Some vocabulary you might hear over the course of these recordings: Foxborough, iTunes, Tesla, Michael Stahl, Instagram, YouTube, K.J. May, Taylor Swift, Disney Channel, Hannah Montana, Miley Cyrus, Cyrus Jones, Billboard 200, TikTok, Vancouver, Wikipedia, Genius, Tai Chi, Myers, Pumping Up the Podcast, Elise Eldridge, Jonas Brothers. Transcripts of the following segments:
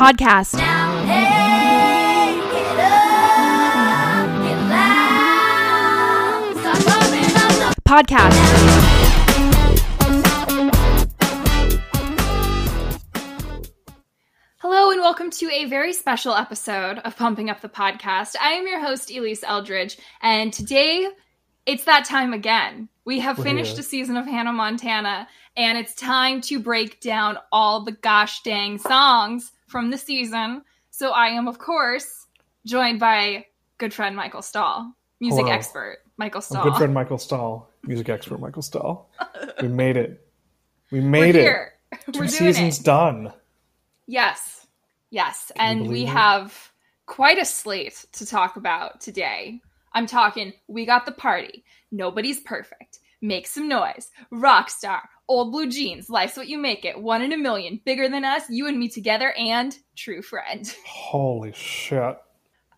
Podcast. Now make it up, get loud, start pumping up the podcast. Hello and welcome to a very special episode of Pumping Up the Podcast. I am your host, Elise Eldridge, and today it's that time again. We have finished a season of Hannah Montana, and it's time to break down all the gosh dang songs from the season. So I am, of course, joined by good friend Michael Stahl, music expert Michael Stahl. I'm good friend Michael Stahl, music expert Michael Stahl. We made it. We're here. Two seasons done. Yes. And we have quite a slate to talk about today. I'm talking, we got the party. Nobody's perfect. Make some noise. Rockstar. Old blue jeans. Life's what you make it. One in a million. Bigger than us. You and me together. And true friend. Holy shit.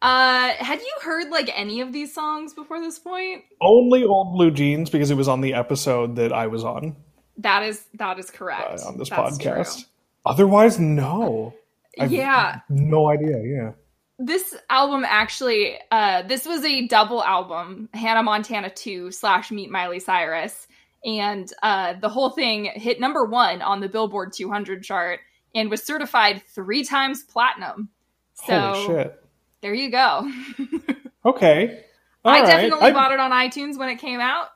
Had you heard any of these songs before this point? Only Old Blue Jeans because it was on the episode that I was on. That is correct. On this podcast. True. Otherwise, no. No idea. Yeah. This album actually, this was a double album, Hannah Montana 2 / Meet Miley Cyrus. And the whole thing hit number 1 on the Billboard 200 chart and was certified 3 times platinum. So holy shit. There you go. Okay. I bought it on iTunes when it came out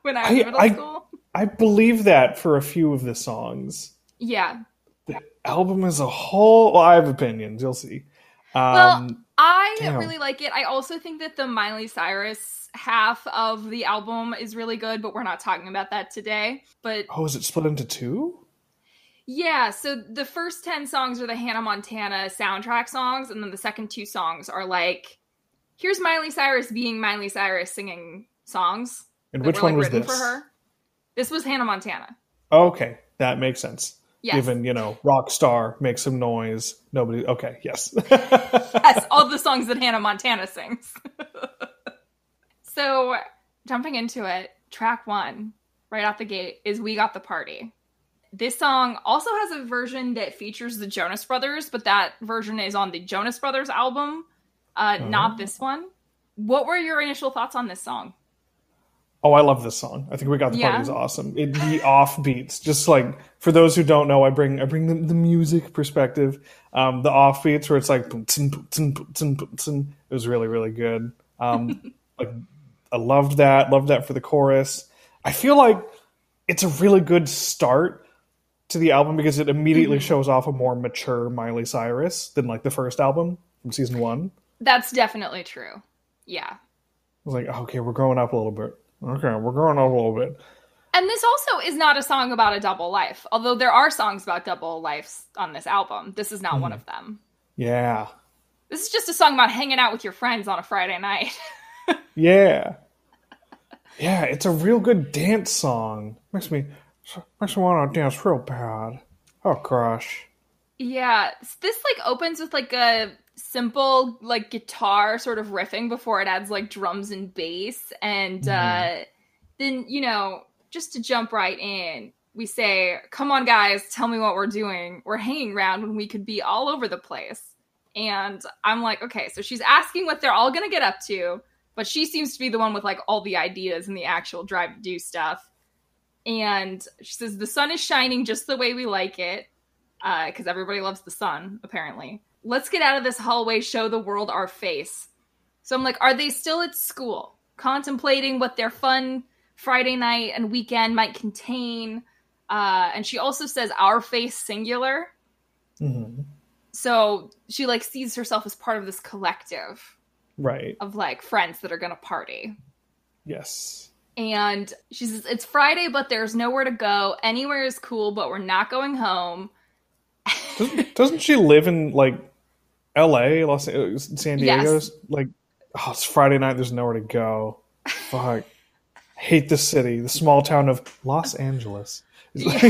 when I was in middle school. I believe that for a few of the songs. Yeah. The album as a whole, I have opinions, you'll see. I really like it. I also think that the Miley Cyrus half of the album is really good, but we're not talking about that today. But is it split into 2? Yeah, so the first 10 songs are the Hannah Montana soundtrack songs, and then the second 2 songs are here's Miley Cyrus being Miley Cyrus singing songs. And which one was this? For her. This was Hannah Montana. Oh, okay, that makes sense. Yes. Even, rock star, make some noise. Nobody. Okay. Yes. Yes. All the songs that Hannah Montana sings. So jumping into it, track 1 right off the gate is We Got the Party. This song also has a version that features the Jonas Brothers, but that version is on the Jonas Brothers album. Not this one. What were your initial thoughts on this song? Oh, I love this song. I think We Got the Party is awesome. The offbeats, just for those who don't know, I bring the music perspective. The offbeats where it's boom, tsin, boom, tsin, boom, tsin, boom, tsin. It was really, really good. I loved that. Loved that for the chorus. I feel like it's a really good start to the album because it immediately shows off a more mature Miley Cyrus than the first album from season 1. That's definitely true. Yeah. I was okay, we're growing up a little bit. Okay, we're growing up a little bit. And this also is not a song about a double life, although there are songs about double lives on this album. This is not one of them. Yeah. This is just a song about hanging out with your friends on a Friday night. Yeah. Yeah, it's a real good dance song. Makes me want to dance real bad. Oh, gosh. Yeah, this opens with a simple guitar sort of riffing before it adds drums and bass, and then just to jump right in, we say, come on guys, tell me what we're doing, we're hanging around when we could be all over the place. And I'm okay, so she's asking what they're all gonna get up to, but she seems to be the one with all the ideas and the actual drive to do stuff. And she says the sun is shining just the way we like it, because everybody loves the sun apparently. Let's get out of this hallway, show the world our face. So I'm are they still at school? Contemplating what their fun Friday night and weekend might contain. And she also says our face singular. Mm-hmm. So she sees herself as part of this collective. Right. Of friends that are going to party. Yes. And she says, it's Friday, but there's nowhere to go. Anywhere is cool, but we're not going home. Doesn't she live in L.A., San Diego? Yes. It's Friday night. There's nowhere to go. Fuck. Hate the city. The small town of Los Angeles. And she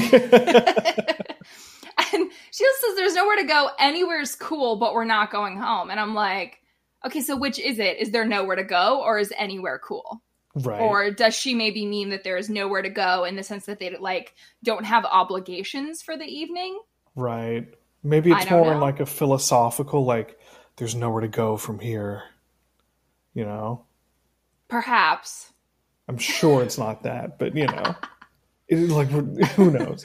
also says there's nowhere to go. Anywhere's cool, but we're not going home. And I'm okay, so which is it? Is there nowhere to go, or is anywhere cool? Right. Or does she maybe mean that there is nowhere to go in the sense that they don't have obligations for the evening? Right. Maybe it's more in like a philosophical, like there's nowhere to go from here, you know? Perhaps. I'm sure it's not that, but you know, it's like, who knows?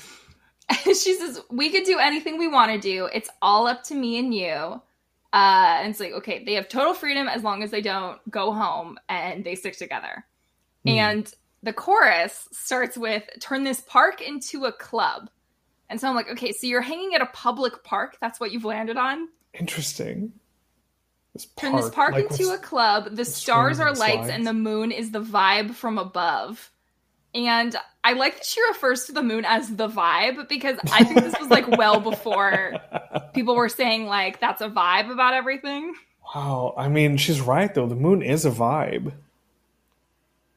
She says, we could do anything we want to do. It's all up to me and you. And it's like, okay, they have total freedom as long as they don't go home and they stick together. Mm. And the chorus starts with, turn this park into a club. And so I'm like, okay, so you're hanging at a public park. That's what you've landed on. Interesting. Turn this park into a club. The stars are lights and the moon is the vibe from above. And I like that she refers to the moon as the vibe, because I think this was like well before people were saying like that's a vibe about everything. Wow. I mean, she's right though. The moon is a vibe.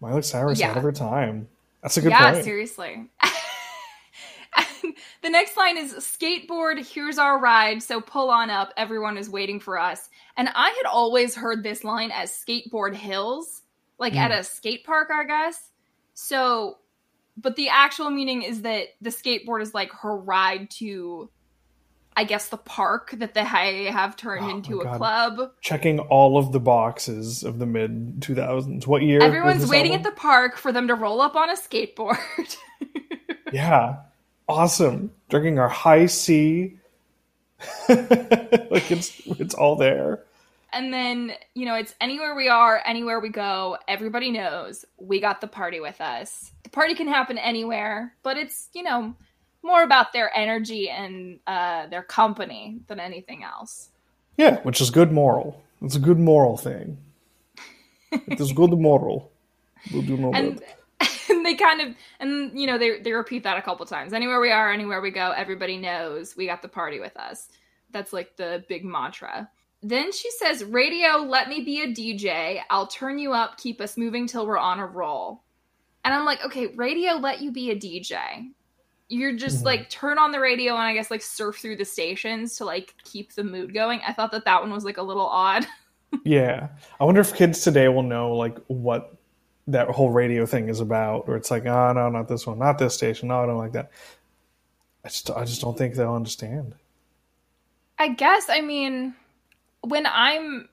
Miley Cyrus out of her time. That's a good point. Yeah, seriously. The next line is, skateboard, here's our ride, so pull on up, everyone is waiting for us. And I had always heard this line as skateboard hills, like at a skate park, I guess. So, but the actual meaning is that the skateboard is like her ride to, I guess, the park that they have turned into a club. Checking all of the boxes of the mid-2000s. What year? Everyone's waiting at the park for them to roll up on a skateboard. Yeah. Awesome. Drinking our high C. Like it's all there. And then, you know, it's anywhere we are, anywhere we go. Everybody knows we got the party with us. The party can happen anywhere, but it's, you know, more about their energy and their company than anything else. Yeah, which is good moral. It's a good moral thing. It is good moral. We'll do no good. And they kind of, and you know, they repeat that a couple times. Anywhere we are, anywhere we go, everybody knows we got the party with us. That's like the big mantra. Then she says, radio, let me be a DJ. I'll turn you up, keep us moving till we're on a roll. And I'm like, okay, radio, let you be a DJ. You're just like, turn on the radio and I guess like surf through the stations to like keep the mood going. I thought that that one was like a little odd. Yeah. I wonder if kids today will know like what that whole radio thing is about, where it's like, oh no, not this one, not this station, no, I don't like that. I just don't think they'll understand. I guess, I mean, when I'm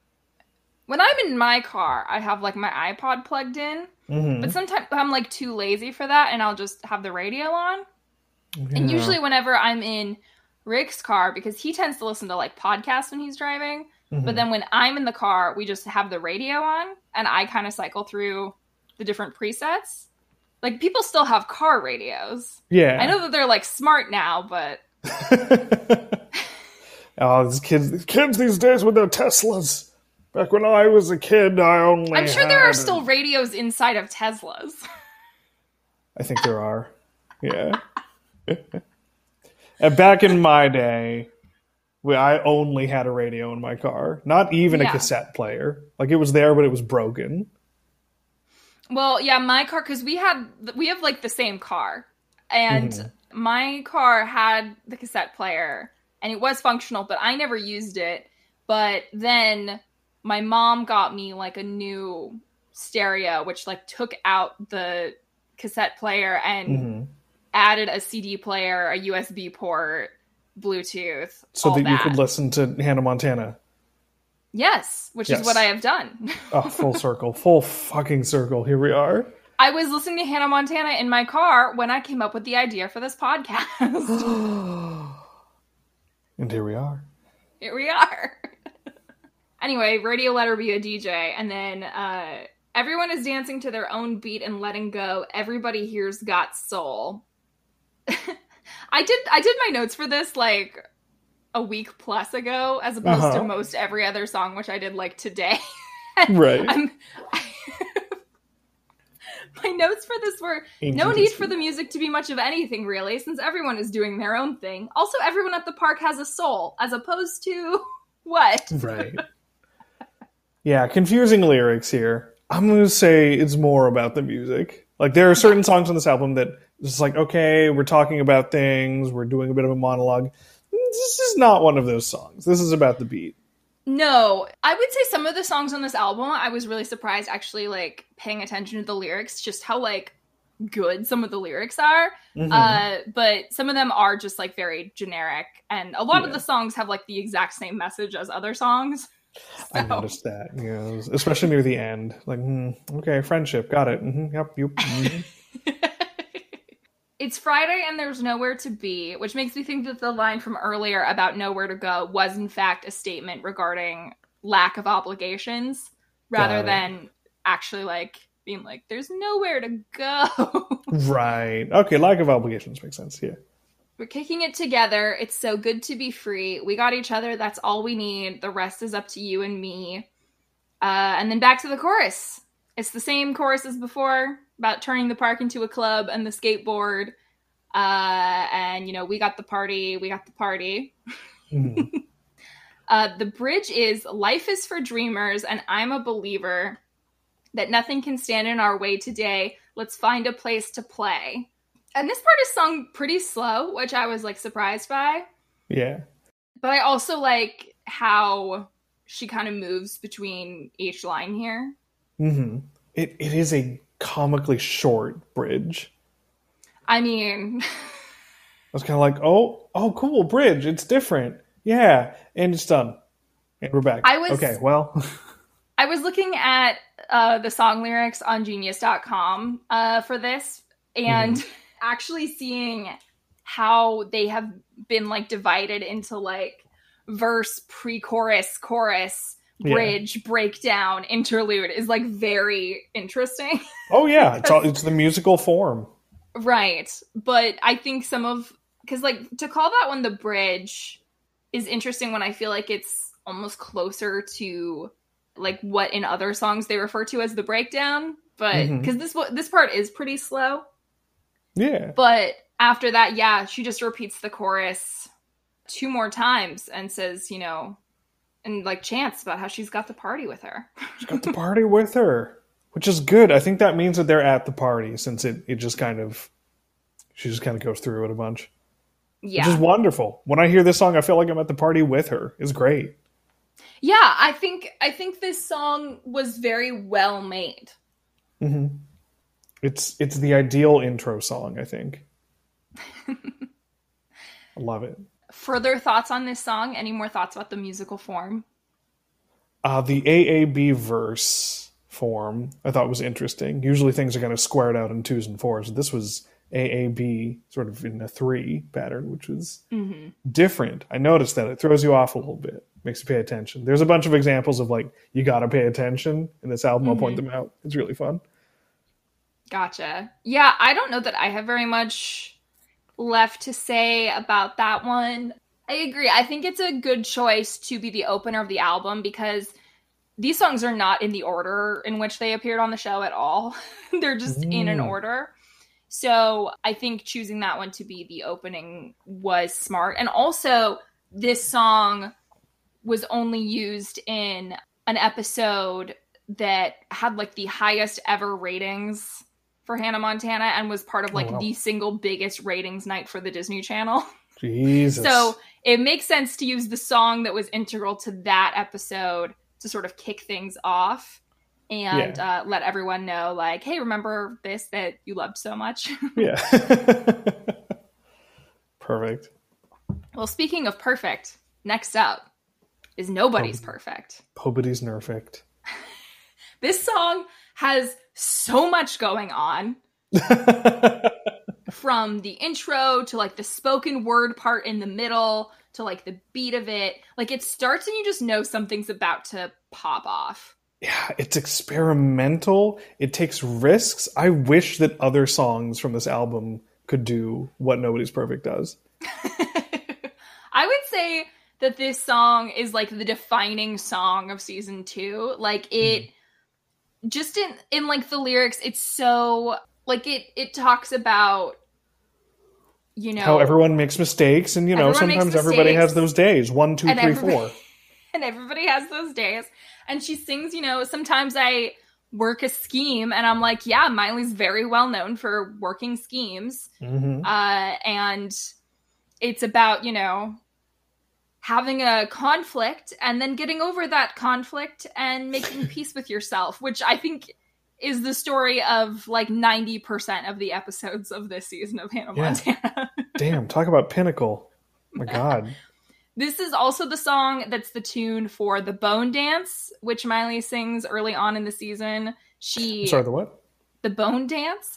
in my car, I have like my iPod plugged in, but sometimes I'm like too lazy for that and I'll just have the radio on. Yeah. And usually whenever I'm in Rick's car, because he tends to listen to like podcasts when he's driving, but then when I'm in the car, we just have the radio on and I kind of cycle through the different presets. Like, people still have car radios. Yeah. I know that they're like smart now, but oh, these kids these days with their Teslas. Back when I was a kid, I'm sure there are still radios inside of Teslas. I think there are. Yeah. And back in my day, I only had a radio in my car. Not even a cassette player. Like, it was there, but it was broken. Well, yeah, my car, because we have like the same car, and my car had the cassette player and it was functional, but I never used it. But then my mom got me like a new stereo, which like took out the cassette player and added a CD player, a USB port, Bluetooth, so that you could listen to Hannah Montana. Yes, which is what I have done. Oh, full circle. Full fucking circle. Here we are. I was listening to Hannah Montana in my car when I came up with the idea for this podcast. And here we are. Here we are. Anyway, radio, let her be a DJ. And then everyone is dancing to their own beat and letting go. Everybody here's got soul. I did my notes for this like a week plus ago, as opposed to most every other song, which I did like today. Right. My notes for this were, no need for the music to be much of anything, really, since everyone is doing their own thing. Also, everyone at the park has a soul, as opposed to what? Right. Yeah, confusing lyrics here. I'm going to say it's more about the music. Like, there are certain songs on this album that it's like, okay, we're talking about things, we're doing a bit of a monologue. This is not one of those songs. This is about the beat. No, I would say some of the songs on this album, I was really surprised actually like paying attention to the lyrics, just how like good some of the lyrics are. Mm-hmm. But some of them are just like very generic, and a lot of the songs have like the exact same message as other songs. So. I noticed that, especially near the end. Like, okay, friendship, got it. Mm-hmm, yep. Mm-hmm. It's Friday and there's nowhere to be, which makes me think that the line from earlier about nowhere to go was in fact a statement regarding lack of obligations, rather than actually like being like, there's nowhere to go. Right. Okay, lack of obligations makes sense, yeah. We're kicking it together. It's so good to be free. We got each other. That's all we need. The rest is up to you and me. And then back to the chorus. It's the same chorus as before about turning the park into a club and the skateboard. And, we got the party. We got the party. Mm-hmm. The bridge is life is for dreamers, and I'm a believer that nothing can stand in our way today. Let's find a place to play. And this part is sung pretty slow, which I was, surprised by. Yeah. But I also like how she kind of moves between each line here. Mm-hmm. It is a comically short bridge. I mean... I was kind of like, oh, cool, bridge. It's different. Yeah. And it's done. And we're back. Okay, well... I was looking at the song lyrics on Genius.com for this, and... Mm-hmm. Actually seeing how they have been divided into verse, pre-chorus, chorus, bridge, breakdown, interlude is very interesting. Oh yeah, it's the musical form. Right. But I think to call that one the bridge is interesting when I feel like it's almost closer to what in other songs they refer to as the breakdown, but because this part is pretty slow. Yeah. But after that, she just repeats the chorus two more times and says, and chants about how she's got the party with her. She's got the party with her, which is good. I think that means that they're at the party, since it just kind of, she just kind of goes through it a bunch. Yeah. Which is wonderful. When I hear this song, I feel like I'm at the party with her. It's great. Yeah, I think this song was very well made. Mm-hmm. It's the ideal intro song, I think. I love it. Further thoughts on this song? Any more thoughts about the musical form? The AAB verse form I thought was interesting. Usually things are kind of squared out in twos and fours. This was AAB sort of in a three pattern, which was different. I noticed that. It throws you off a little bit. Makes you pay attention. There's a bunch of examples of you gotta pay attention in this album. I'll point them out. It's really fun. Gotcha. Yeah, I don't know that I have very much left to say about that one. I agree. I think it's a good choice to be the opener of the album because these songs are not in the order in which they appeared on the show at all. They're just in an order. So I think choosing that one to be the opening was smart. And also, this song was only used in an episode that had the highest ever ratings for Hannah Montana and was part of the single biggest ratings night for the Disney Channel. Jesus. So it makes sense to use the song that was integral to that episode to sort of kick things off and let everyone know hey, remember this that you loved so much? Yeah. Perfect. Well, speaking of perfect, next up is Nobody's Perfect. Nobody's Nerfect. This song has so much going on, from the intro to the spoken word part in the middle to the beat of it. It starts and you just know something's about to pop off. Yeah, it's experimental. It takes risks. I wish that other songs from this album could do what Nobody's Perfect does. I would say that this song is the defining song of season 2. Just in the lyrics, it's so it talks about how everyone makes mistakes, and sometimes everybody has those days. 1, 2, 3, 4, and everybody has those days. And she sings, sometimes I work a scheme, and I'm like, yeah, Miley's very well known for working schemes, and it's about having a conflict and then getting over that conflict and making peace with yourself, which I think is the story of like 90% of the episodes of this season of Hannah Montana. Damn, talk about pinnacle. My God. This is also the song that's the tune for the Bone Dance, which Miley sings early on in the season. I'm sorry, the what? The Bone Dance.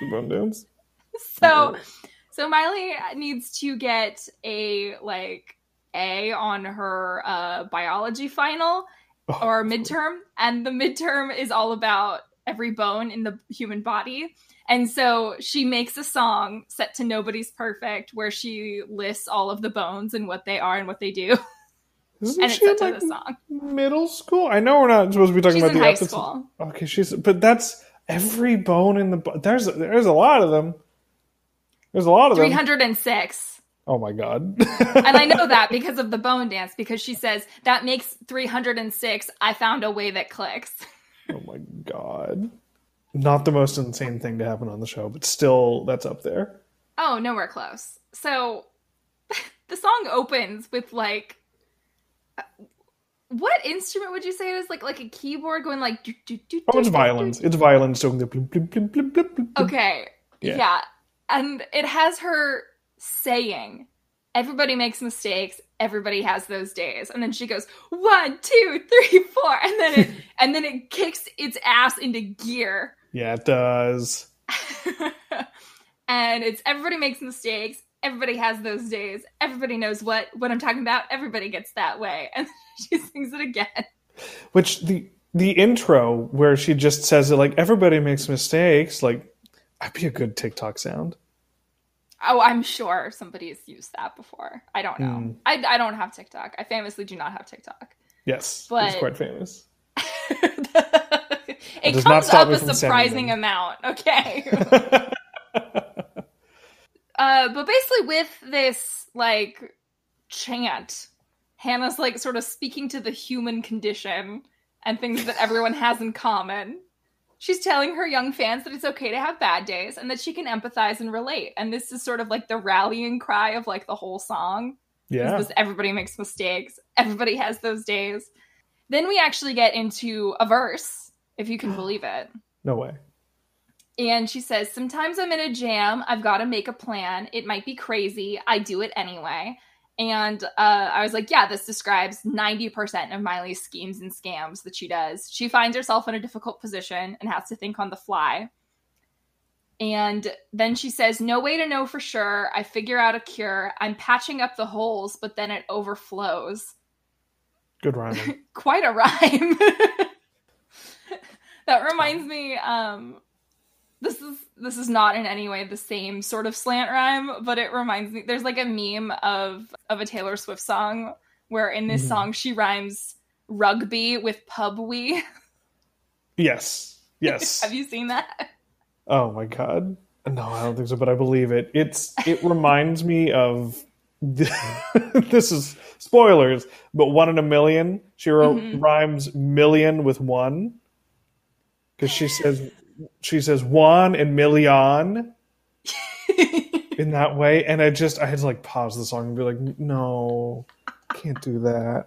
The Bone Dance? So Miley needs to get A on her biology final or midterm. And the midterm is all about every bone in the human body. And so she makes a song set to Nobody's Perfect where she lists all of the bones and what they are and what they do. Isn't she set to the song. Middle school? I know we're not supposed to be talking about the episode. She's in high school. Okay, but that's every bone in the body. There's a lot of them. There's a lot of them. 306. Oh my God. And I know that because of the Bone Dance, because she says that makes 306. I found a way that clicks. Oh my God. Not the most insane thing to happen on the show, but still that's up there. Oh, nowhere close. So the song opens with what instrument would you say it is? Like a keyboard going like... Do, do, do, oh, it's violins. It's violins. Okay. Yeah. And it has her saying, everybody makes mistakes, everybody has those days. And then she goes, 1, 2, 3, 4. And then it, kicks its ass into gear. Yeah, it does. And it's everybody makes mistakes, everybody has those days, everybody knows what I'm talking about, everybody gets that way. And she sings it again. Which the intro where she just says it like, everybody makes mistakes, like, that'd be a good TikTok sound. Oh, I'm sure somebody's used that before. I don't know. I don't have TikTok. I famously do not have TikTok. Yes, but it's quite famous. It comes up a surprising amount. Okay. But basically with this, chant, Hannah's, sort of speaking to the human condition and things that everyone has in common. She's telling her young fans that it's okay to have bad days and that she can empathize and relate. And this is sort of the rallying cry of the whole song. Yeah. Because everybody makes mistakes. Everybody has those days. Then we actually get into a verse, if you can believe it. No way. And she says, sometimes I'm in a jam. I've got to make a plan. It might be crazy. I do it anyway. And I was like, yeah, this describes 90% of Miley's schemes and scams that she does. She finds herself in a difficult position and has to think on the fly. And then she says, no way to know for sure. I figure out a cure. I'm patching up the holes, but then it overflows. Good rhyme. Quite a rhyme. That reminds me, This is not in any way the same sort of slant rhyme, but it reminds me. There's a meme of a Taylor Swift song where in this song she rhymes rugby with pubwee. Yes. Have you seen that? Oh my God, no, I don't think so. But I believe it. It reminds me of this is spoilers, but 1 in a million. She rhymes million with one because she says. She says 1 and million in that way. And I had to pause the song and be like, no, can't do that.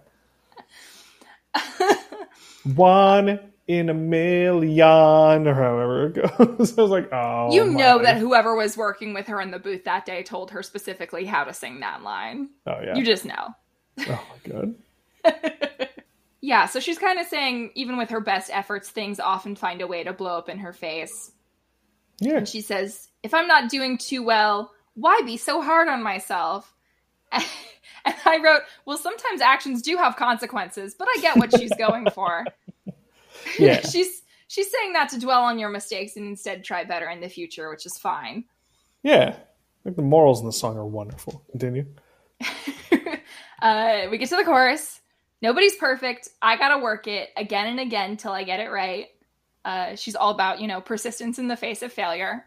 1 in a million or however it goes. I was like, oh. You know that whoever was working with her in the booth that day told her specifically how to sing that line. Oh, yeah. You just know. Oh, my God. Yeah, so she's kind of saying, even with her best efforts, things often find a way to blow up in her face. Yeah. And she says, if I'm not doing too well, why be so hard on myself? And I wrote, well, sometimes actions do have consequences, but I get what she's going for. Yeah. She's saying not to dwell on your mistakes and instead try better in the future, which is fine. Yeah. The morals in the song are wonderful. Continue. We get to the chorus. Nobody's perfect. I gotta work it again and again till I get it right. She's all about, persistence in the face of failure.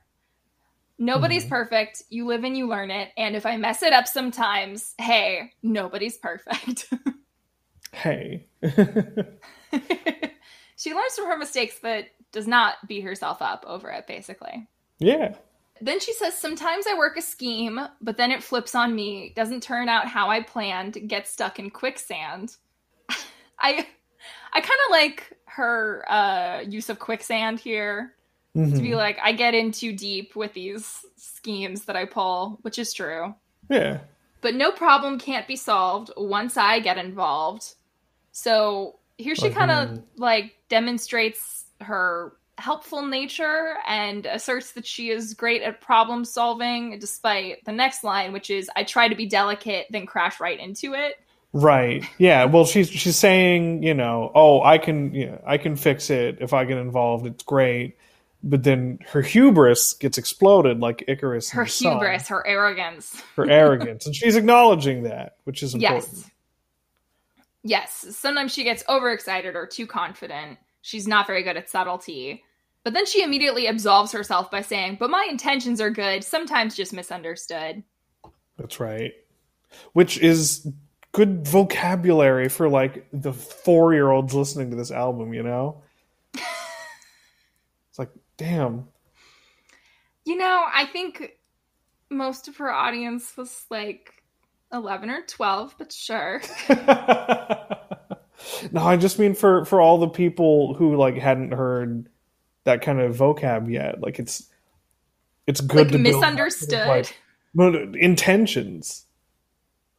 Nobody's perfect. You live and you learn it. And if I mess it up sometimes, hey, nobody's perfect. Hey. She learns from her mistakes, but does not beat herself up over it, basically. Yeah. Then she says, sometimes I work a scheme, but then it flips on me. Doesn't turn out how I planned. Gets stuck in quicksand. I I kind of like her use of quicksand here. Mm-hmm. To be like, I get in too deep with these schemes that I pull, which is true. Yeah. But no problem can't be solved once I get involved. So here she kind of like demonstrates her helpful nature and asserts that she is great at problem solving, despite the next line, which is, I try to be delicate, then crash right into it. Right. Yeah. Well, she's saying, you know, oh, I can fix it if I get involved. It's great. But then her hubris gets exploded like Icarus. Her hubris, her arrogance. Her arrogance. And she's acknowledging that, which is important. Yes. Sometimes she gets overexcited or too confident. She's not very good at subtlety. But then she immediately absolves herself by saying, but my intentions are good, sometimes just misunderstood. That's right. Which is good vocabulary for like the 4-year-olds listening to this album, you know? It's like, damn. You know, I think most of her audience was like 11 or 12, but sure. No, I just mean for all the people who like hadn't heard that kind of vocab yet. Like it's good like to misunderstood. But intentions.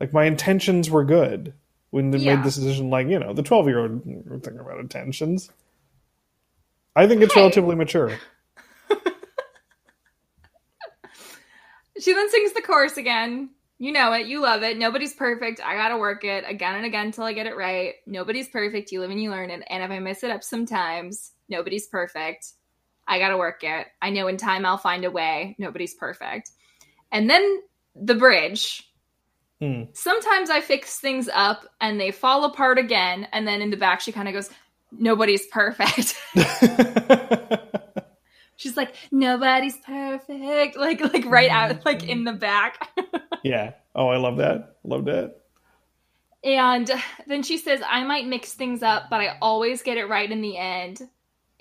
Like my intentions were good when they made this decision. Like, you know, the 12-year-old thinking about intentions. I think it's relatively mature. She then sings the chorus again. You know it. You love it. Nobody's perfect. I gotta work it again and again till I get it right. Nobody's perfect. You live and you learn it. And if I mess it up sometimes, nobody's perfect. I gotta work it. I know in time I'll find a way. Nobody's perfect. And then the bridge. Sometimes I fix things up and they fall apart again. And then in the back, she kind of goes, nobody's perfect. She's like, nobody's perfect. Like right out, like in the back. Yeah. Oh, I love that. Love that. And then she says, I might mix things up, but I always get it right in the end.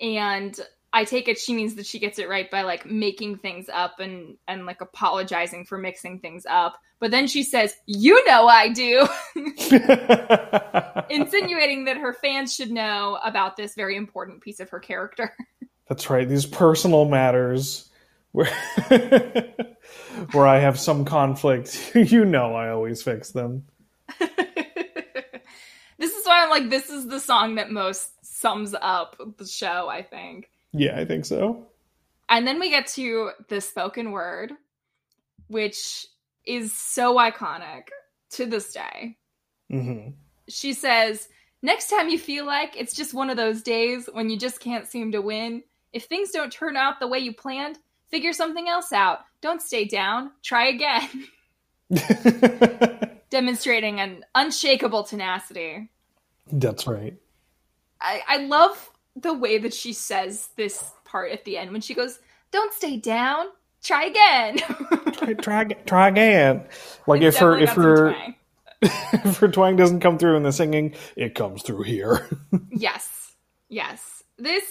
And I take it she means that she gets it right by like making things up and like apologizing for mixing things up. But then she says, you know I do. Insinuating that her fans should know about this very important piece of her character. That's right. These personal matters where I have some conflict. You know I always fix them. This is why I'm like, this is the song that most sums up the show, I think. Yeah, I think so. And then we get to the spoken word, which is so iconic to this day. Mm-hmm. She says, next time you feel like it's just one of those days when you just can't seem to win, if things don't turn out the way you planned, figure something else out. Don't stay down. Try again. Demonstrating an unshakable tenacity. That's right. I love the way that she says this part at the end when she goes, don't stay down, try again. try again. Like it's if her twang doesn't come through in the singing, it comes through here. Yes. This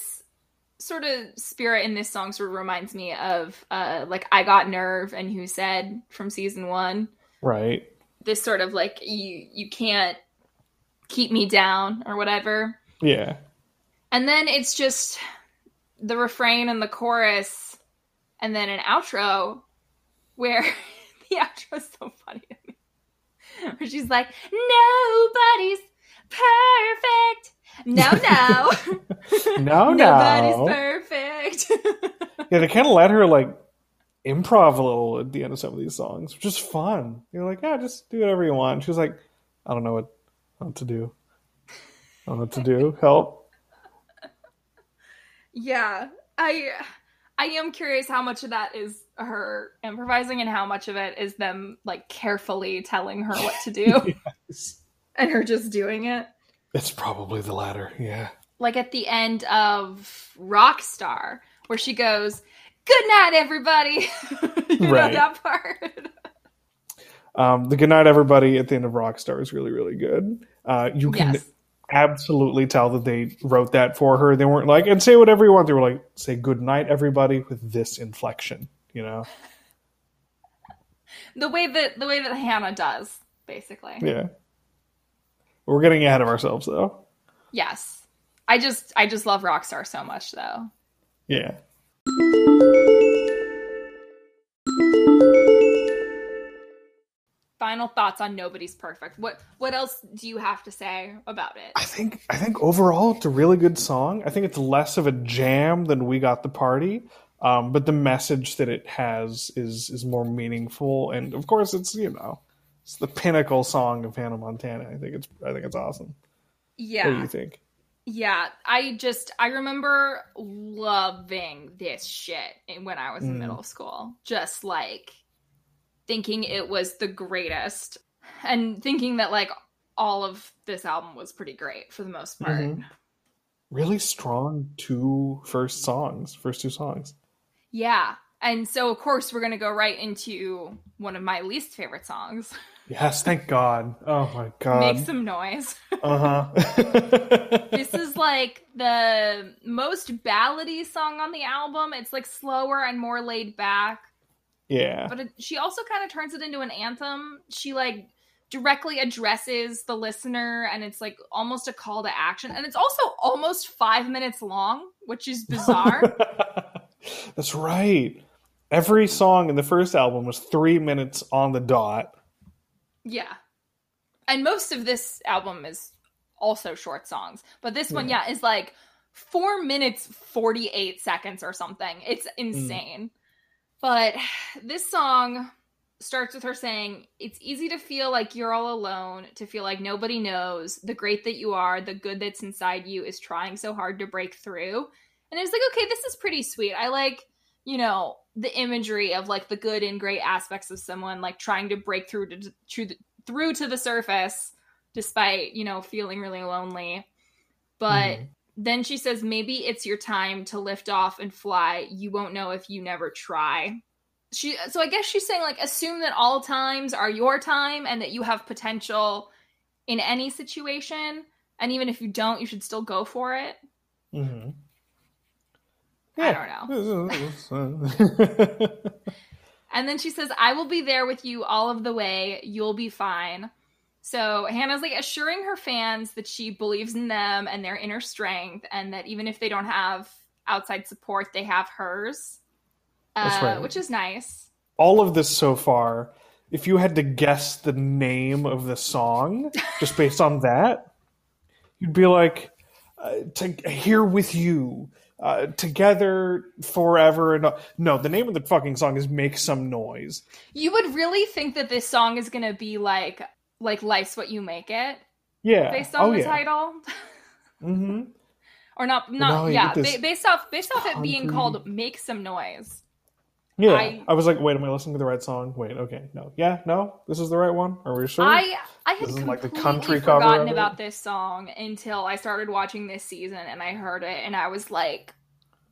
sort of spirit in this song sort of reminds me of like I Got Nerve and Who Said from season 1. Right. This sort of like you can't keep me down or whatever. Yeah. And then it's just the refrain and the chorus and then an outro where the outro is so funny to me. Where she's like, nobody's perfect. No. No. Nobody's perfect. Yeah, they kind of let her like improv a little at the end of some of these songs, which is fun. You're like, yeah, just do whatever you want. And she was like, I don't know what to do. I don't know what to do. Help. Yeah, I am curious how much of that is her improvising and how much of it is them like carefully telling her what to do. Yes. And her just doing it. It's probably the latter, yeah. Like at the end of Rockstar, where she goes, good night, everybody. You know that part. The good night, everybody at the end of Rockstar is really, really good. You can... Yes. Absolutely tell that they wrote that for her. They weren't like, and say whatever you want. They were like, say good night, everybody, with this inflection, you know? The way that Hannah does, basically. Yeah. We're getting ahead of ourselves, though. Yes. I just love Rockstar so much, though. Yeah. Final thoughts on Nobody's Perfect. What else do you have to say about it? I think overall it's a really good song. I think it's less of a jam than We Got the Party, but the message that it has is more meaningful. And of course, it's it's the pinnacle song of Hannah Montana. I think it's awesome. Yeah. What do you think? Yeah, I remember loving this shit when I was in middle school. Just like thinking it was the greatest and thinking that like all of this album was pretty great for the most part. Mm-hmm. Really strong first two songs. Yeah. And so of course we're going to go right into one of my least favorite songs. Yes, thank God. Oh my God. Make some noise. Uh-huh. This is like the most ballady song on the album. It's like slower and more laid back. Yeah. But she also kind of turns it into an anthem. She like directly addresses the listener and it's like almost a call to action. And it's also almost 5 minutes long, which is bizarre. That's right. Every song in the first album was 3 minutes on the dot. Yeah. And most of this album is also short songs. But this one, is like 4 minutes, 48 seconds or something. It's insane. But this song starts with her saying, "It's easy to feel like you're all alone, to feel like nobody knows, the great that you are, the good that's inside you is trying so hard to break through." And I was like, okay, this is pretty sweet. I like, the imagery of like the good and great aspects of someone like trying to break through to the surface despite, feeling really lonely. But then she says, "Maybe it's your time to lift off and fly. You won't know if you never try." So I guess she's saying, like, assume that all times are your time and that you have potential in any situation. And even if you don't, you should still go for it. Mm-hmm. Yeah. I don't know. And then she says, "I will be there with you all of the way. You'll be fine." So Hannah's like assuring her fans that she believes in them and their inner strength, and that even if they don't have outside support, they have hers. That's right. Which is nice. All of this so far, if you had to guess the name of the song just based on that, you'd be like, "Here with you, together forever." And no, the name of the fucking song is "Make Some Noise." You would really think that this song is going to be like "Life's What You Make It." Yeah. Based on the title. Mm-hmm. Or not. No, yeah. Based off it being called "Make Some Noise." Yeah. I was like, wait, am I listening to the right song? Wait. Okay. No. Yeah. No, this is the right one. Are we sure? I had completely like the country forgotten about this song until I started watching this season and I heard it and I was like,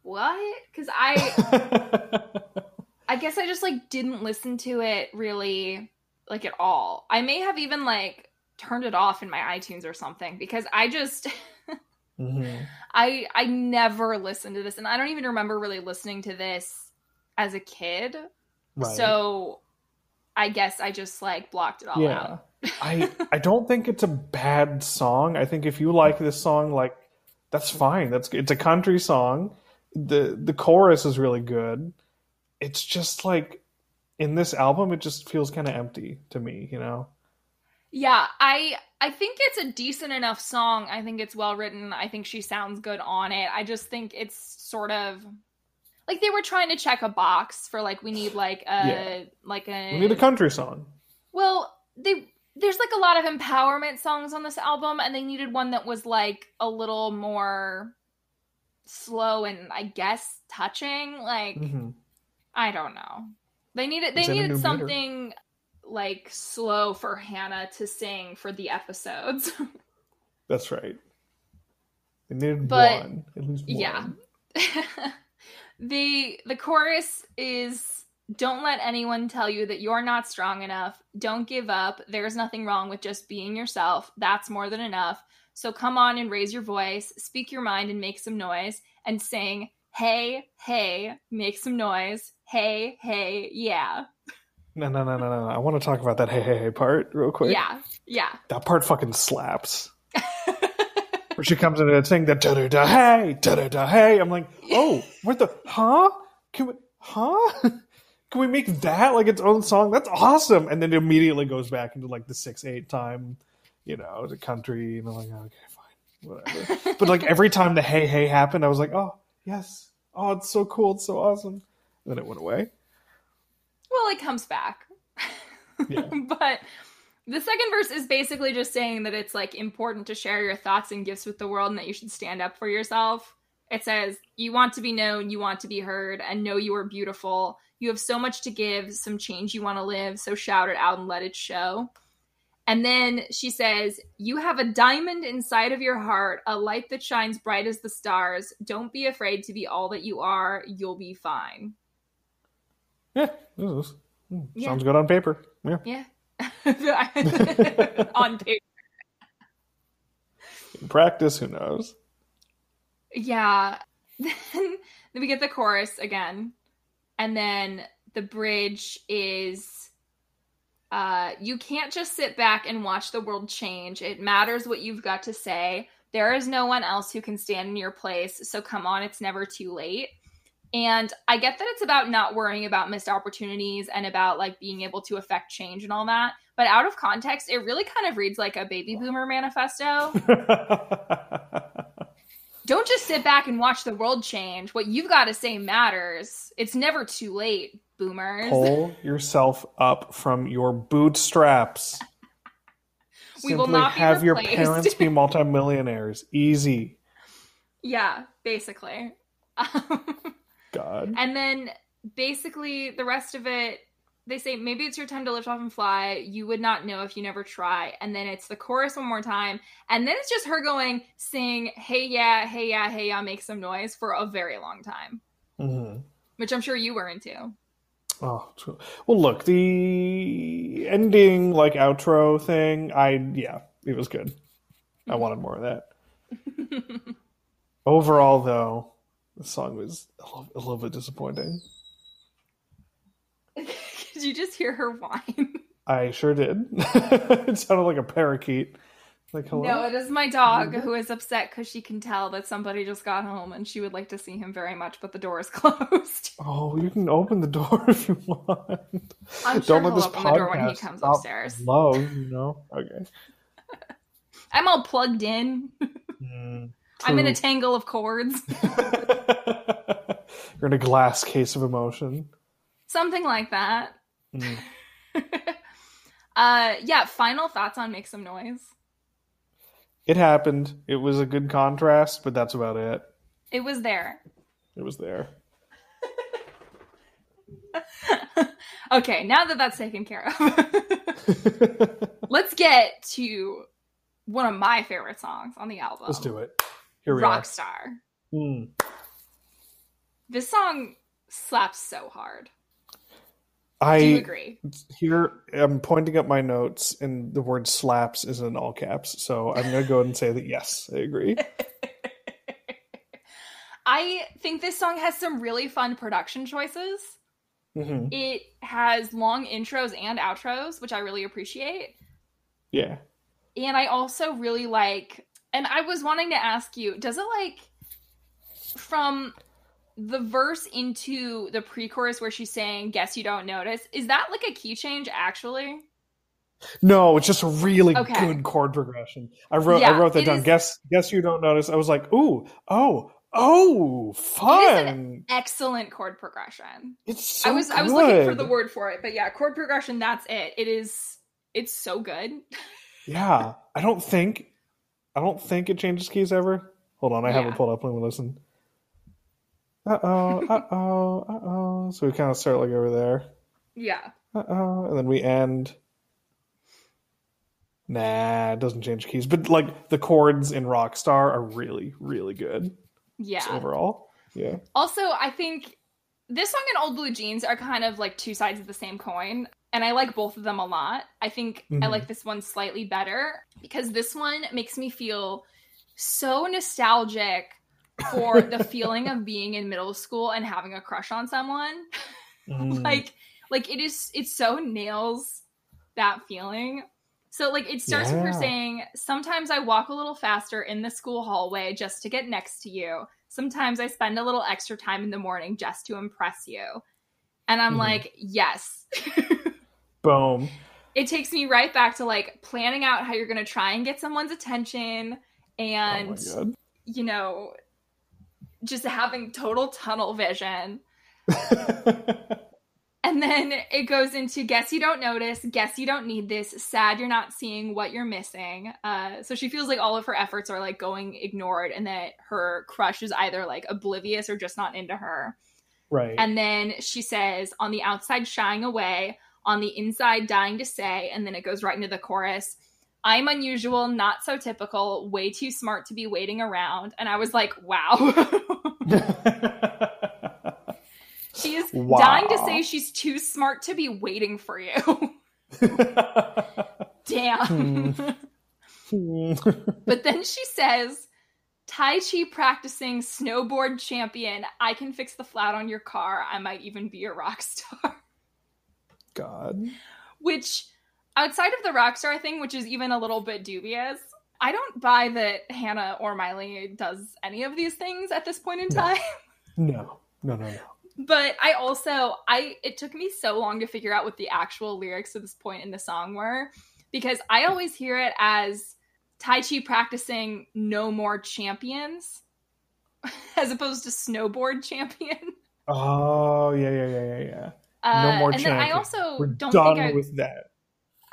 what? Because I guess I just like didn't listen to it really like at all. I may have even like turned it off in my iTunes or something because I just I never listened to this and I don't even remember really listening to this as a kid. Right. So I guess I just like blocked it all out. I don't think it's a bad song. I think if you like this song, like that's fine. It's a country song. The chorus is really good. It's just like in this album, it just feels kind of empty to me, Yeah, I think it's a decent enough song. I think it's well written. I think she sounds good on it. I just think it's sort of like they were trying to check a box for like we need like we need a country song. Well, there's like a lot of empowerment songs on this album, and they needed one that was like a little more slow and I guess touching. Like I don't know. They needed something like slow for Hannah to sing for the episodes. That's right. They needed one. At least one. Yeah. The chorus is, "Don't let anyone tell you that you're not strong enough. Don't give up. There's nothing wrong with just being yourself. That's more than enough. So come on and raise your voice, speak your mind and make some noise, and sing, hey, hey, make some noise. Hey, hey, yeah." No. I want to talk about that hey, hey, hey part real quick. Yeah. That part fucking slaps. where she comes into a thing that da da da hey. I'm like, oh, what the huh? Can we make that like its own song? That's awesome. And then it immediately goes back into like the 6/8 time, you know, the country, and I'm like, okay, fine, whatever. But like every time the hey happened, I was like, oh yes, oh it's so cool, it's so awesome. And then it went away. Well, it comes back. Yeah. But the second verse is basically just saying that it's like important to share your thoughts and gifts with the world, and that you should stand up for yourself. It says, you want to be known, you want to be heard, and know you are beautiful. You have so much to give, some change you want to live, so shout it out and let it show. And then she says, you have a diamond inside of your heart, a light that shines bright as the stars. Don't be afraid to be all that you are. You'll be fine. Yeah. Yeah. Sounds good on paper. Yeah. On paper. In practice, who knows? Yeah. Then we get the chorus again. And then the bridge is, you can't just sit back and watch the world change. It matters what you've got to say. There is no one else who can stand in your place. So come on, it's never too late. And I get that it's about not worrying about missed opportunities and about like being able to affect change and all that. But out of context, it really kind of reads like a baby boomer manifesto. Don't just sit back and watch the world change. What you've got to say matters. It's never too late, boomers. Pull yourself up from your bootstraps. We will not be replaced. Simply have your parents be multimillionaires. Easy. Yeah, basically. God. And then basically the rest of it, they say, maybe it's your time to lift off and fly. You would not know if you never try. And then it's the chorus one more time. And then it's just her going, sing, hey, yeah, hey, yeah, hey, yeah, make some noise for a very long time. Mm-hmm. Which I'm sure you were into. Oh, true. Well, look, the ending like outro thing, it was good. I wanted more of that. Overall, though, the song was a little bit disappointing. Did you just hear her whine? I sure did. It sounded like a parakeet. Like, hello? No, it is my dog who is upset because she can tell that somebody just got home and she would like to see him very much, but the door is closed. Oh, you can open the door if you want. I'm sure he'll open the door when he comes upstairs. Low, you know? Okay. I'm all plugged in. I'm in a tangle of cords. You're in a glass case of emotion. Something like that. Mm. Final thoughts on Make Some Noise. It happened. It was a good contrast, but that's about it. It was there. Okay, now that that's taken care of, let's get to one of my favorite songs on the album. Let's do it. Here we are. Rockstar. Mm. This song slaps so hard. I do you agree? Here, I'm pointing up my notes, and the word slaps is in all caps, so I'm going to go ahead and say that yes, I agree. I think this song has some really fun production choices. Mm-hmm. It has long intros and outros, which I really appreciate. Yeah. And I also really like... And I was wanting to ask you, does it like from the verse into the pre-chorus where she's saying, guess you don't notice, is that like a key change actually? No, it's just a really good chord progression. I wrote that down. Guess you don't notice. I was like, ooh, oh, fun. It is an excellent chord progression. It's so good. I was looking for the word for it, but yeah, chord progression, that's it. It's so good. Yeah. I don't think it changes keys ever. Hold on, I haven't pulled up. Let me listen. Uh-oh. So we kind of start like over there. Yeah. Uh-oh. And then we end. Nah, it doesn't change keys. But like the chords in Rockstar are really, really good. Yeah. Just overall. Yeah. Also, I think this song and Old Blue Jeans are kind of like two sides of the same coin. And I like both of them a lot. I think I like this one slightly better because this one makes me feel so nostalgic for the feeling of being in middle school and having a crush on someone. Like it is, it so nails that feeling. So, like, it starts with her saying, sometimes I walk a little faster in the school hallway just to get next to you. Sometimes I spend a little extra time in the morning just to impress you. And I'm like, yes. Boom. It takes me right back to, like, planning out how you're going to try and get someone's attention and, you know, just having total tunnel vision. And then it goes into guess you don't notice, guess you don't need this, sad you're not seeing what you're missing. So she feels like all of her efforts are like going ignored and that her crush is either like oblivious or just not into her. Right. And then she says, on the outside shying away, on the inside dying to say, and then it goes right into the chorus. I'm unusual, not so typical, way too smart to be waiting around. And I was like, wow. She is dying to say she's too smart to be waiting for you. Damn. But then she says, Tai Chi practicing snowboard champion. I can fix the flat on your car. I might even be a rock star. God. Which, outside of the rock star thing, which is even a little bit dubious, I don't buy that Hannah or Miley does any of these things at this point in time. No. But I also, it took me so long to figure out what the actual lyrics to this point in the song were, because I always hear it as Tai Chi practicing no more champions, as opposed to snowboard champion. Oh, yeah. No more champions. And then I also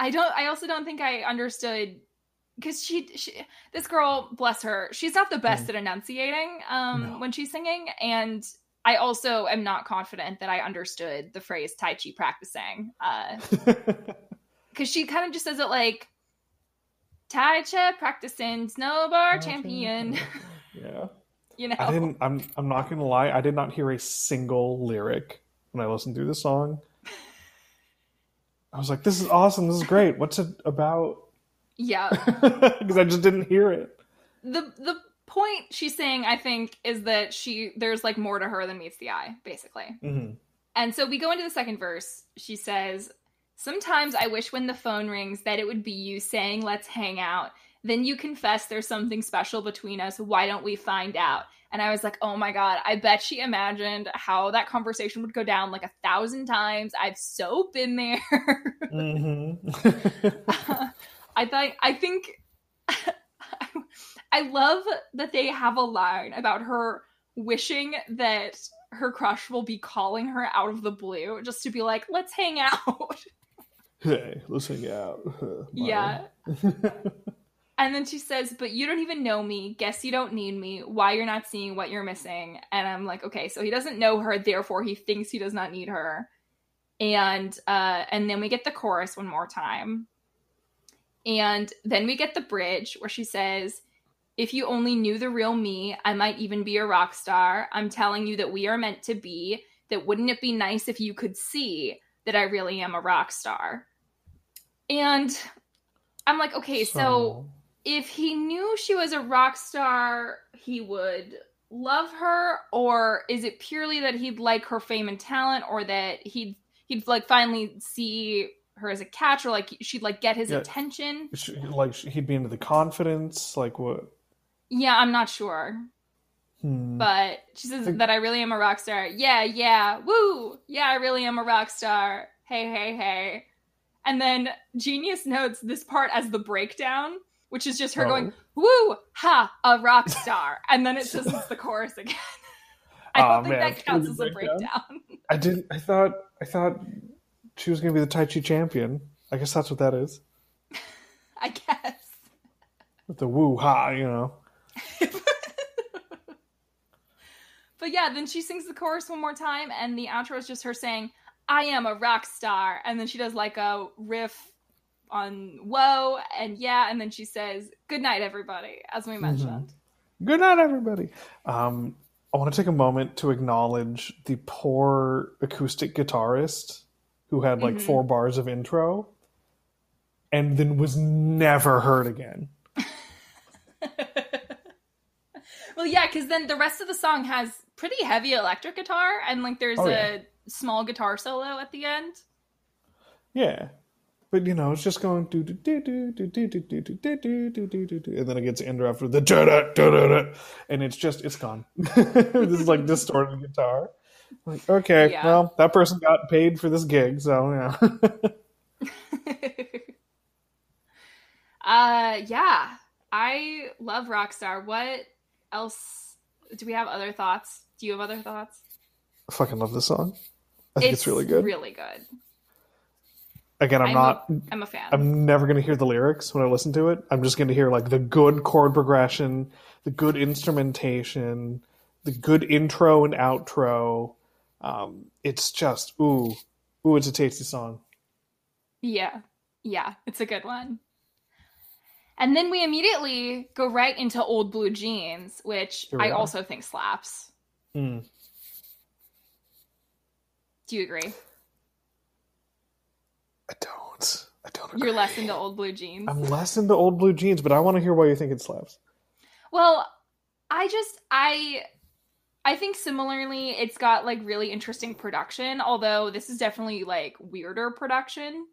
I also don't think I understood, because she this girl, bless her, she's not the best at enunciating when she's singing, and I also am not confident that I understood the phrase Tai Chi practicing. Because she kind of just says it like, Tai Chi practicing snowboard champion. Yeah. You know? I'm not going to lie. I did not hear a single lyric when I listened through the song. I was like, this is awesome. This is great. What's it about? Yeah. Because I just didn't hear it. The point she's saying, I think, is that there's like more to her than meets the eye, basically. Mm-hmm. And so we go into the second verse. She says, sometimes I wish when the phone rings that it would be you saying, let's hang out. Then you confess there's something special between us. Why don't we find out? And I was like, oh my God, I bet she imagined how that conversation would go down like 1,000 times. I've so been there. Mm-hmm. I think I love that they have a line about her wishing that her crush will be calling her out of the blue just to be like, let's hang out. Hey, let's hang out. Yeah. And then she says, but you don't even know me. Guess you don't need me. Why you're not seeing what you're missing. And I'm like, okay, so he doesn't know her. Therefore, he thinks he does not need her. And then we get the chorus one more time. And then we get the bridge where she says, if you only knew the real me, I might even be a rock star. I'm telling you that we are meant to be, that wouldn't it be nice if you could see that I really am a rock star. And I'm like, okay, so if he knew she was a rock star, he would love her, or is it purely that he'd like her fame and talent, or that he'd like finally see her as a catch, or like she'd like get his attention? Like he'd be into the confidence, like what? Yeah, I'm not sure. But she says that I really am a rock star. Yeah, woo! Yeah, I really am a rock star. Hey. And then Genius notes this part as the breakdown, which is just her going, woo, ha, a rock star. And then it says it's the chorus again. I don't think that counts as a breakdown. I thought she was going to be the Tai Chi champion. I guess that's what that is. I guess. With the woo, ha, you know. But yeah, then she sings the chorus one more time, and the outro is just her saying, I am a rock star. And then she does like a riff on whoa, and yeah, and then she says, good night, everybody, as we mentioned. Good night, everybody. I want to take a moment to acknowledge the poor acoustic guitarist who had like 4 bars of intro and then was never heard again. Well, yeah, because then the rest of the song has pretty heavy electric guitar, and like there's a small guitar solo at the end. Yeah. But, you know, it's just going do do do do do do do do do do do do do, and then it gets ended after the da da da da, and it's gone. This is like distorted guitar. Like, okay, yeah. Well, that person got paid for this gig, so yeah. Yeah, I love Rockstar. What else? Do we have other thoughts? Do you have other thoughts? I fucking love this song. I think it's really good. Really good. Again, I'm a fan. I'm never going to hear the lyrics when I listen to it. I'm just going to hear like the good chord progression, the good instrumentation, the good intro and outro. It's just, ooh, it's a tasty song. Yeah, it's a good one. And then we immediately go right into Old Blue Jeans, which I also think slaps. Mm. Do you agree? I don't agree. You're less into Old Blue Jeans. I'm less into Old Blue Jeans, but I want to hear why you think it slaps. Well, I think similarly, it's got like really interesting production, although this is definitely like weirder production.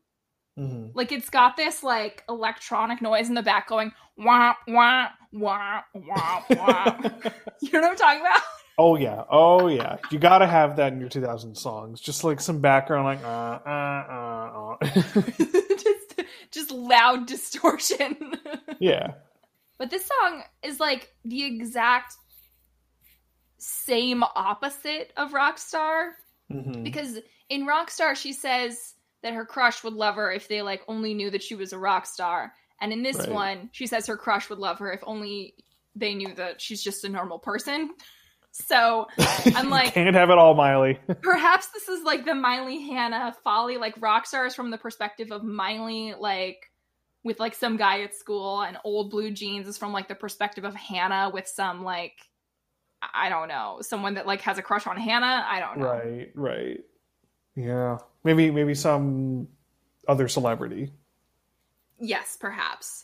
Mm-hmm. Like it's got this like electronic noise in the back going wah wah wah wah wah. You know what I'm talking about? Oh yeah. You gotta have that in your 2000 songs. Just like some background, like just loud distortion. Yeah. But this song is like the exact same opposite of Rockstar, mm-hmm. because in Rockstar she says that her crush would love her if they like only knew that she was a rock star, and in this one she says her crush would love her if only they knew that she's just a normal person. So I'm like, can't have it all, Miley. Perhaps this is like the Miley Hannah folly, like Rockstar is from the perspective of Miley, like with like some guy at school, and Old Blue Jeans is from like the perspective of Hannah with some like, I don't know, someone that like has a crush on Hannah. I don't know. Right. Yeah. Maybe some other celebrity. Yes, perhaps.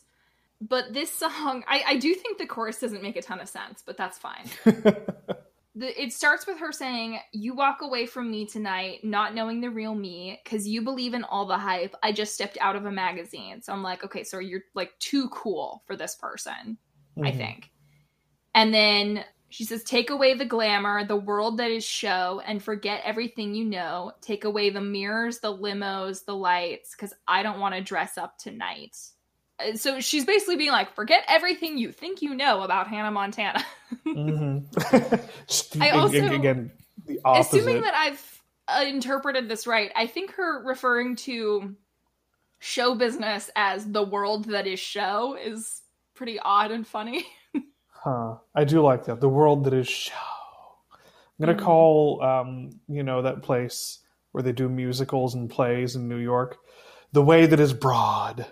But this song, I do think the chorus doesn't make a ton of sense, but that's fine. It starts with her saying, "You walk away from me tonight, not knowing the real me, because you believe in all the hype. I just stepped out of a magazine." So I'm like, okay, so you're like too cool for this person, mm-hmm. I think. And then she says, "Take away the glamour, the world that is show, and forget everything you know. Take away the mirrors, the limos, the lights, because I don't want to dress up tonight." So she's basically being like, forget everything you think you know about Hannah Montana. Mm-hmm. I also, again, the opposite. Assuming that I've interpreted this right, I think her referring to show business as the world that is show is pretty odd and funny. Huh. I do like that. The world that is show. I'm going to call, that place where they do musicals and plays in New York, the way that is broad.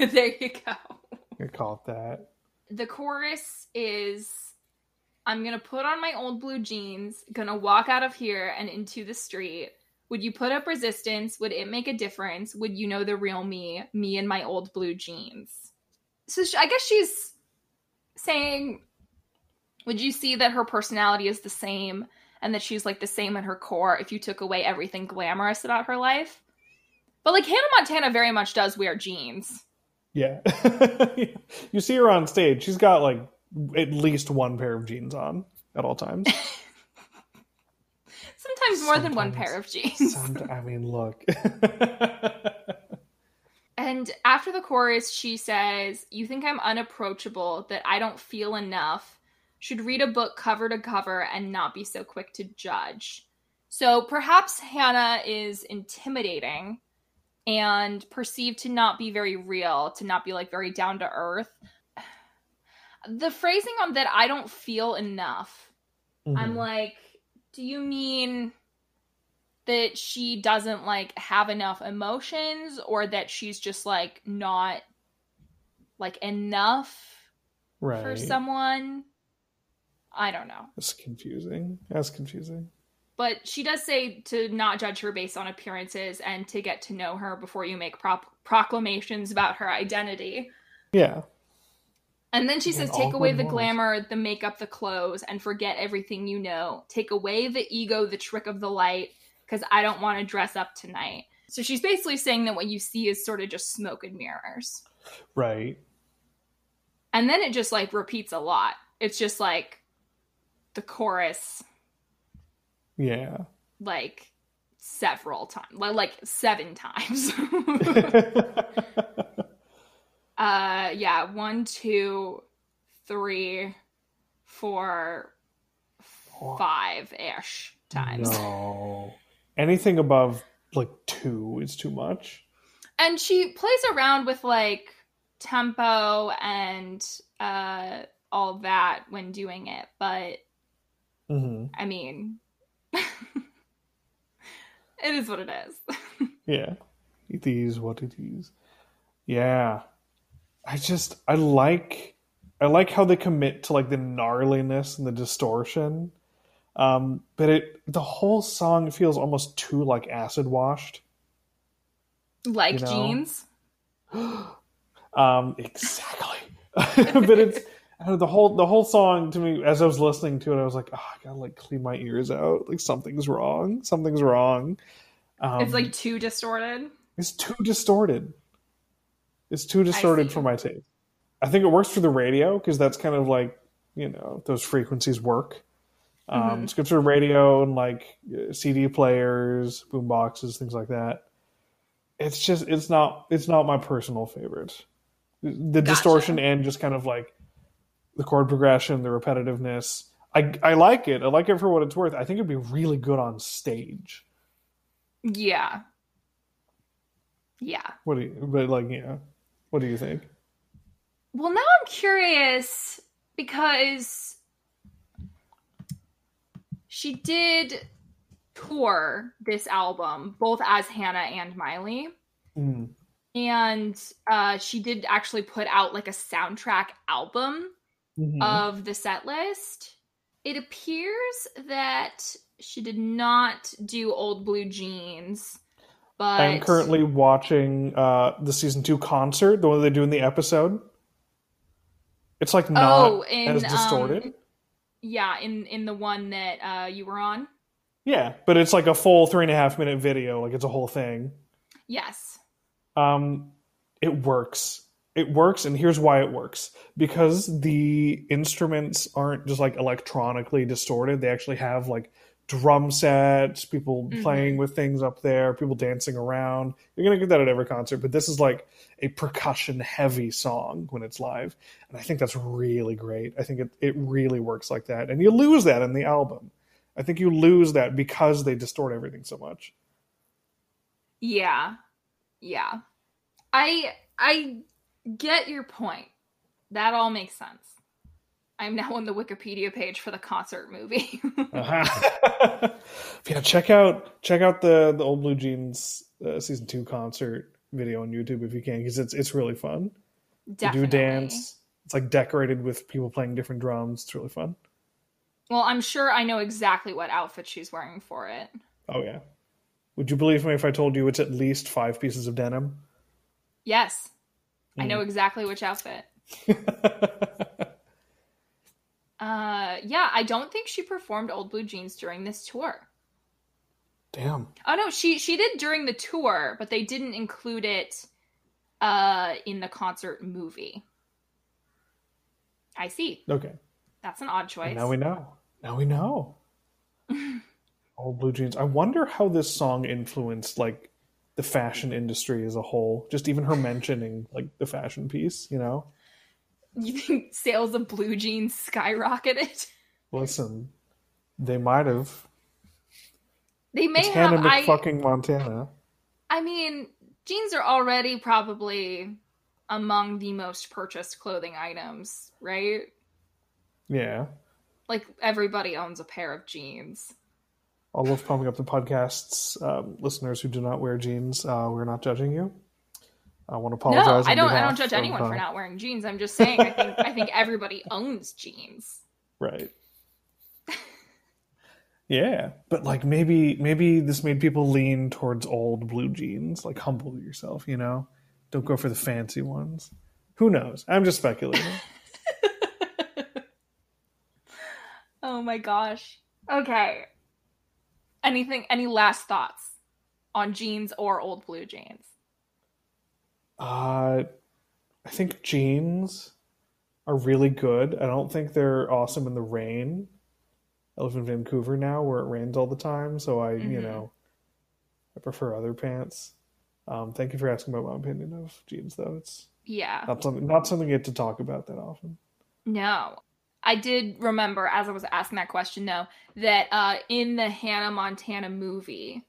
There you go. You call it that. The chorus is, "I'm going to put on my old blue jeans, going to walk out of here and into the street. Would you put up resistance? Would it make a difference? Would you know the real me? Me and my old blue jeans." So I guess she's saying, would you see that her personality is the same and that she's like the same in her core if you took away everything glamorous about her life? But like Hannah Montana very much does wear jeans. Yeah. You see her on stage. She's got like at least one pair of jeans on at all times. Sometimes more than one pair of jeans. I mean, look. And after the chorus, she says, "You think I'm unapproachable, that I don't feel enough, should read a book cover to cover and not be so quick to judge." So perhaps Hannah is intimidating and perceived to not be very real, to not be like very down to earth. The phrasing on that, "I don't feel enough," mm-hmm. I'm like, do you mean that she doesn't like have enough emotions, or that she's just like not like enough for someone? I don't know. That's confusing. But she does say to not judge her based on appearances and to get to know her before you make proclamations about her identity. Yeah. And then she says, "Take away the glamour, the makeup, the clothes, and forget everything you know. Take away the ego, the trick of the light, because I don't want to dress up tonight." So she's basically saying that what you see is sort of just smoke and mirrors. Right. And then it just, like, repeats a lot. It's just, like, the chorus. Yeah. Like, several times. Like, 7 times. Yeah, 1, 2, 3, 4, 5-ish times. No. Anything above, like, 2 is too much. And she plays around with, like, tempo and all that when doing it, but I mean, it is what it is. Yeah, it is what it is. Yeah, I like how they commit to, like, the gnarliness and the distortion, but the whole song feels almost too, like, acid washed, like, you know? Jeans. Exactly. But it's, I don't know, the whole song to me, as I was listening to it, I was like, oh, I gotta, like, clean my ears out. Like, something's wrong. It's, like, too distorted. It's too distorted for my taste. I think it works for the radio, because that's kind of, like, you know, those frequencies work. It's good for radio and, like, CD players, boomboxes, things like that. It's just, it's not my personal favorite. The distortion and just kind of, like, the chord progression, the repetitiveness. I like it. I like it for what it's worth. I think it'd be really good on stage. Yeah. Yeah. What do you think? Well, now I'm curious, because she did tour this album both as Hannah and Miley. Mm. And she did actually put out, like, a soundtrack album of the set list. It appears that she did not do Old Blue Jeans, but I'm currently watching the season 2 concert, the one they do in the episode. It's, like, not as distorted. Yeah, in the one that you were on. Yeah, but it's, like, a full 3.5-minute video. Like, it's a whole thing. Yes. It works. It works, and here's why it works. Because the instruments aren't just, like, electronically distorted. They actually have, like, drum sets, people playing with things up there, people dancing around. You're going to get that at every concert, but this is, like, a percussion-heavy song when it's live. And I think that's really great. I think it really works like that. And you lose that in the album. I think you lose that because they distort everything so much. Yeah. Yeah. I get your point. That all makes sense. I'm now on the Wikipedia page for the concert movie. Yeah, check out the Old Blue Jeans season 2 concert video on YouTube if you can, because it's really fun. Definitely. You do dance. It's, like, decorated with people playing different drums. It's really fun. Well, I'm sure I know exactly what outfit she's wearing for it. Oh, yeah. Would you believe me if I told you it's at least 5 pieces of denim? Yes. I know exactly which outfit. Yeah, I don't think she performed Old Blue Jeans during this tour. Damn. Oh, no, she did during the tour, but they didn't include it in the concert movie. I see. Okay. That's an odd choice. And now we know. Old Blue Jeans. I wonder how this song influenced, like, the fashion industry as a whole. Just even her mentioning, like, the fashion piece, you know? You think sales of blue jeans skyrocketed? Listen, they might have. They may have. Hannah McFucking Montana. I mean, jeans are already probably among the most purchased clothing items, right? Yeah. Like, everybody owns a pair of jeans. I love Pumping Up the Podcast's listeners who do not wear jeans. We're not judging you. I want to apologize. No, I don't judge anyone for not wearing jeans. I'm just saying I think everybody owns jeans. Right. Yeah. But, like, maybe this made people lean towards Old Blue Jeans. Like, humble yourself, you know? Don't go for the fancy ones. Who knows? I'm just speculating. Oh my gosh. Okay. Any last thoughts on jeans or old blue jeans? I think jeans are really good. I don't think they're awesome in the rain. I live in Vancouver now where it rains all the time, so I, you know, I prefer other pants. Thank you for asking about my opinion of jeans, though. It's not something I get to talk about that often. No. I did remember, as I was asking that question, though, that in the Hannah Montana movie,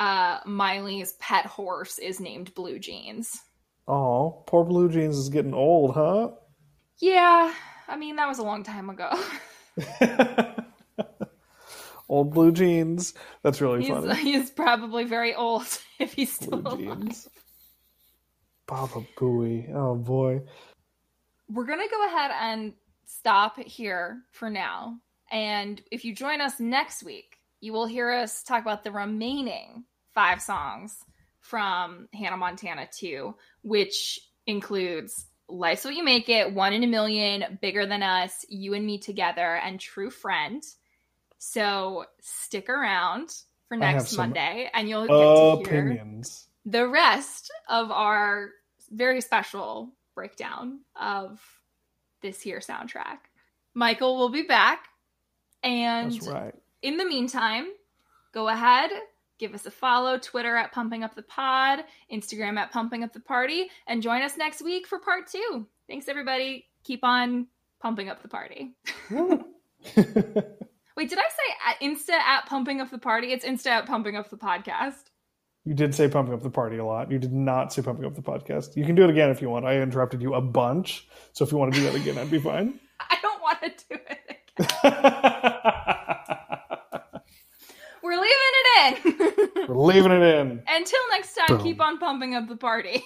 Miley's pet horse is named Blue Jeans. Oh, poor Blue Jeans is getting old, huh? Yeah. I mean, that was a long time ago. Old Blue Jeans. That's really funny. He's probably very old if he's still alive. Baba Booey. Oh, boy. We're going to go ahead and stop here for now. And if you join us next week, you will hear us talk about the remaining 5 songs from Hannah Montana 2, which includes Life's What You Make It, One in a Million, Bigger Than Us, You and Me Together, and True Friend. So stick around for next Monday, and you'll get to hear the rest of our very special breakdown of this year's soundtrack. Michael will be back. And that's right. In the meantime, go ahead, give us a follow, Twitter @PumpingUpThePod, Instagram @PumpingUpTheParty, and join us next week for part 2. Thanks, everybody. Keep on pumping up the party. Wait, did I say Insta @PumpingUpTheParty? It's Insta @PumpingUpThePodcast. You did say Pumping Up the Party a lot. You did not say Pumping Up the Podcast. You can do it again if you want. I interrupted you a bunch. So if you want to do that again, I'd be fine. I don't want to do it again. We're leaving it in. Until next time, Boom. Keep on pumping up the party.